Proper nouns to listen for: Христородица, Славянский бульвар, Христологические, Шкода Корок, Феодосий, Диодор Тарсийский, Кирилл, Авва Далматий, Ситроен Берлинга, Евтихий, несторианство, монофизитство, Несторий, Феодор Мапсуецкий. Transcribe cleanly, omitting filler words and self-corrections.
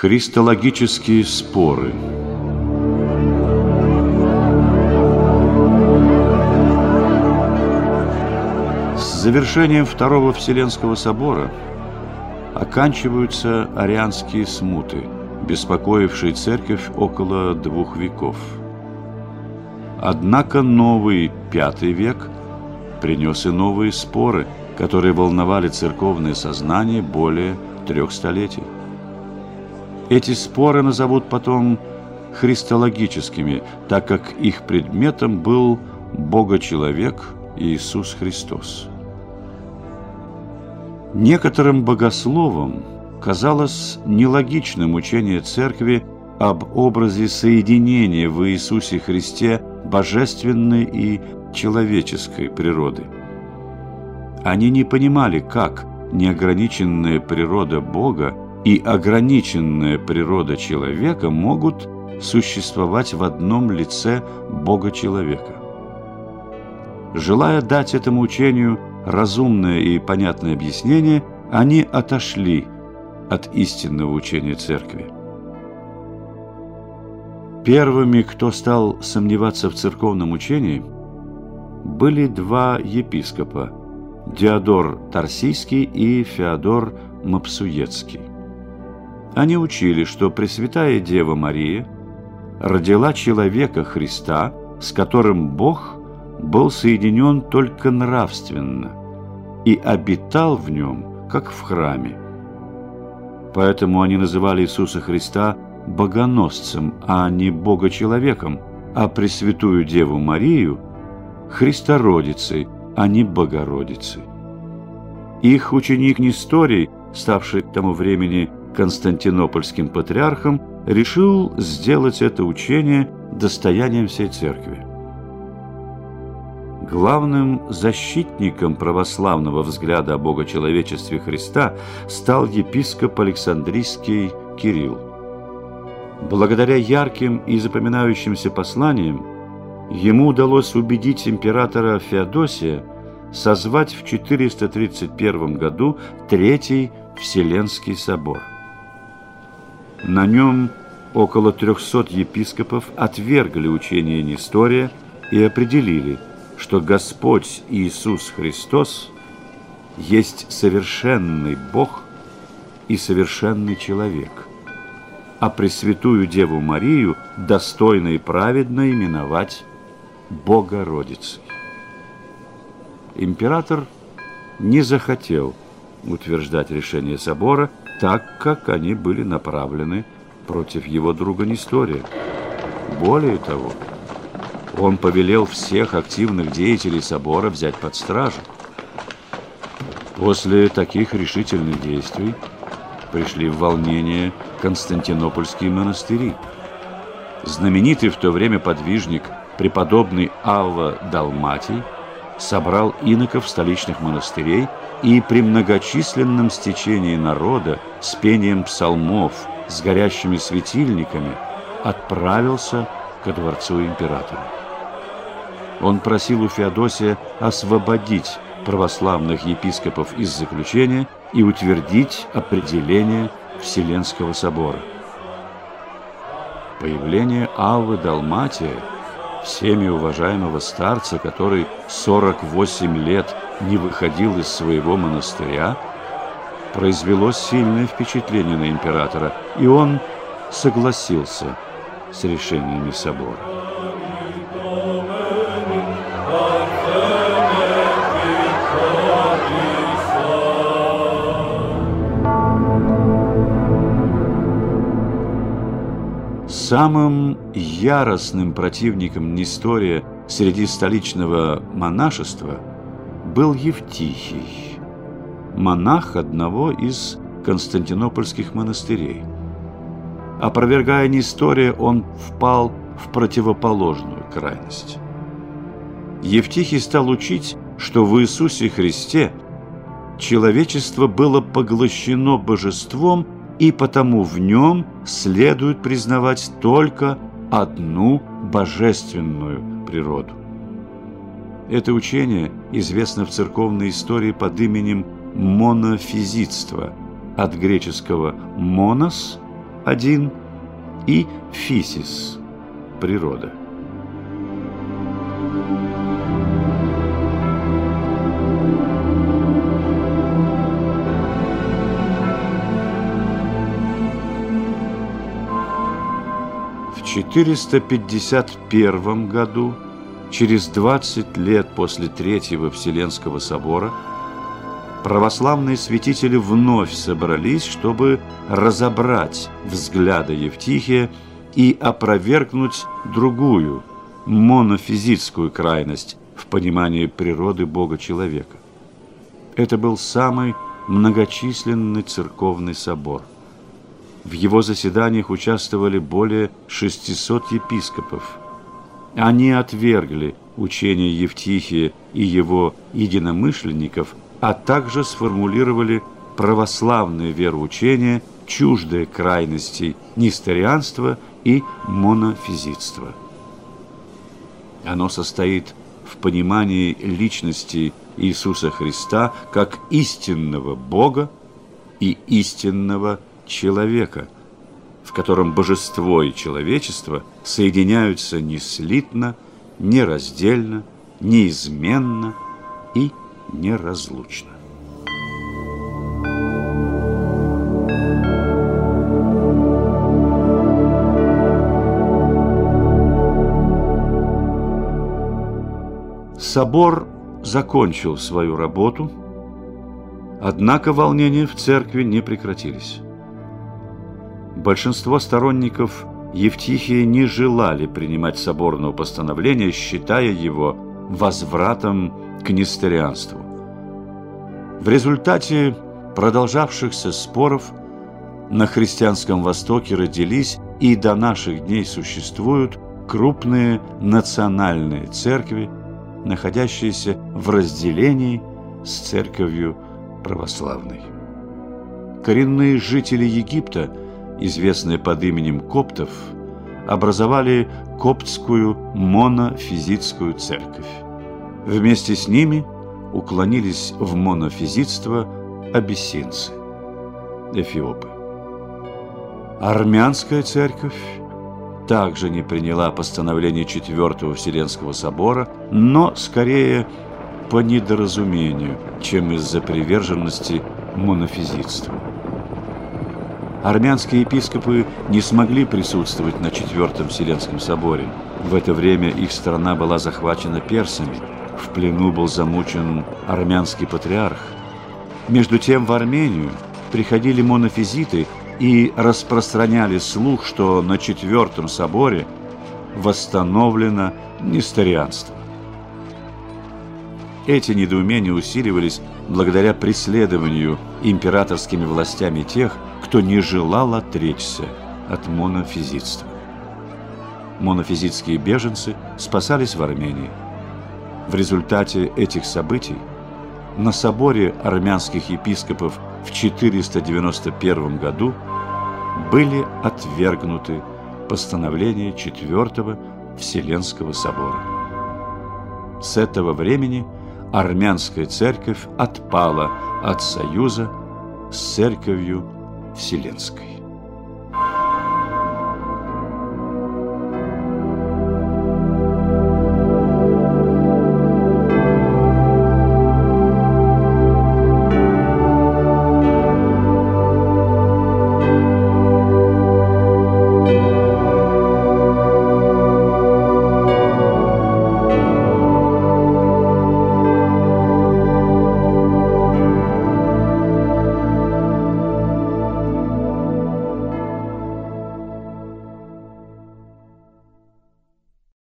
Христологические споры. С завершением Второго Вселенского собора оканчиваются арианские смуты, беспокоившие церковь около 2 веков. Однако новый V век принес и новые споры, которые волновали церковное сознание более 300 летий. Эти споры назовут потом христологическими, так как их предметом был Богочеловек Иисус Христос. Некоторым богословам казалось нелогичным учение Церкви об образе соединения в Иисусе Христе божественной и человеческой природы. Они не понимали, как неограниченная природа Бога и ограниченная природа человека могут существовать в одном лице Бога-человека. Желая дать этому учению разумное и понятное объяснение, они отошли от истинного учения Церкви. Первыми, кто стал сомневаться в церковном учении, были 2 епископа – Диодор Тарсийский и Феодор Мапсуецкий. Они учили, что Пресвятая Дева Мария родила человека Христа, с которым Бог был соединен только нравственно и обитал в нем, как в храме. Поэтому они называли Иисуса Христа богоносцем, а не богочеловеком, а Пресвятую Деву Марию – Христородицей, а не Богородицей. Их ученик Несторий, ставший к тому времени константинопольским патриархом, решил сделать это учение достоянием всей Церкви. Главным защитником православного взгляда о богочеловечестве Христа стал епископ Александрийский Кирилл. Благодаря ярким и запоминающимся посланиям ему удалось убедить императора Феодосия созвать в 431 году Третий Вселенский собор. На нем около 300 епископов отвергли учение Нестория и определили, что Господь Иисус Христос есть совершенный Бог и совершенный человек, а Пресвятую Деву Марию достойно и праведно именовать Богородицей. Император не захотел утверждать решение собора, так как они были направлены против его друга Нестория. Более того, он повелел всех активных деятелей собора взять под стражу. После таких решительных действий пришли в волнение константинопольские монастыри. Знаменитый в то время подвижник преподобный Авва Далматий собрал иноков столичных монастырей и при многочисленном стечении народа с пением псалмов, с горящими светильниками отправился ко дворцу императора. Он просил у Феодосия освободить православных епископов из заключения и утвердить определение Вселенского собора. Появление Аввы Далматия, всеми уважаемого старца, который 48 лет не выходил из своего монастыря, произвело сильное впечатление на императора, и он согласился с решениями собора. Самым яростным противником Нестория среди столичного монашества был Евтихий, монах одного из константинопольских монастырей. Опровергая Нестория, он впал в противоположную крайность. Евтихий стал учить, что в Иисусе Христе человечество было поглощено божеством, и потому в нем следует признавать только одну божественную природу. Это учение известно в церковной истории под именем монофизитства, от греческого «монос», 1 и фисис – природа. В 451 году, через 20 лет после Третьего Вселенского собора, православные святители вновь собрались, чтобы разобрать взгляды Евтихия и опровергнуть другую, монофизическую крайность в понимании природы Бога-человека. Это был самый многочисленный церковный собор. В его заседаниях участвовали более 600 епископов. Они отвергли учение Евтихия и его единомышленников, а также сформулировали православное вероучение, чуждое крайностей несторианства и монофизитства. Оно состоит в понимании личности Иисуса Христа как истинного Бога и истинного человека, в котором божество и человечество соединяются неслитно, нераздельно, неизменно и неразлучно. Собор закончил свою работу, однако волнения в церкви не прекратились. Большинство сторонников Евтихия не желали принимать соборного постановления, считая его возвратом к несторианству. В результате продолжавшихся споров на христианском Востоке родились и до наших дней существуют крупные национальные церкви, находящиеся в разделении с церковью православной. Коренные жители Египта, известные под именем коптов, образовали коптскую монофизитскую церковь. Вместе с ними уклонились в монофизитство абиссинцы, эфиопы. Армянская церковь также не приняла постановление Четвертого Вселенского собора, но скорее по недоразумению, чем из-за приверженности монофизитству. Армянские епископы не смогли присутствовать на Четвертом Вселенском соборе. В это время их страна была захвачена персами. В плену был замучен армянский патриарх. Между тем в Армению приходили монофизиты и распространяли слух, что на Четвертом соборе восстановлено несторианство. Эти недоумения усиливались благодаря преследованию императорскими властями тех, кто не желал отречься от монофизитства. Монофизитские беженцы спасались в Армении. В результате этих событий на соборе армянских епископов в 491 году были отвергнуты постановления Четвертого Вселенского собора. С этого времени армянская церковь отпала от союза с церковью Вселенской.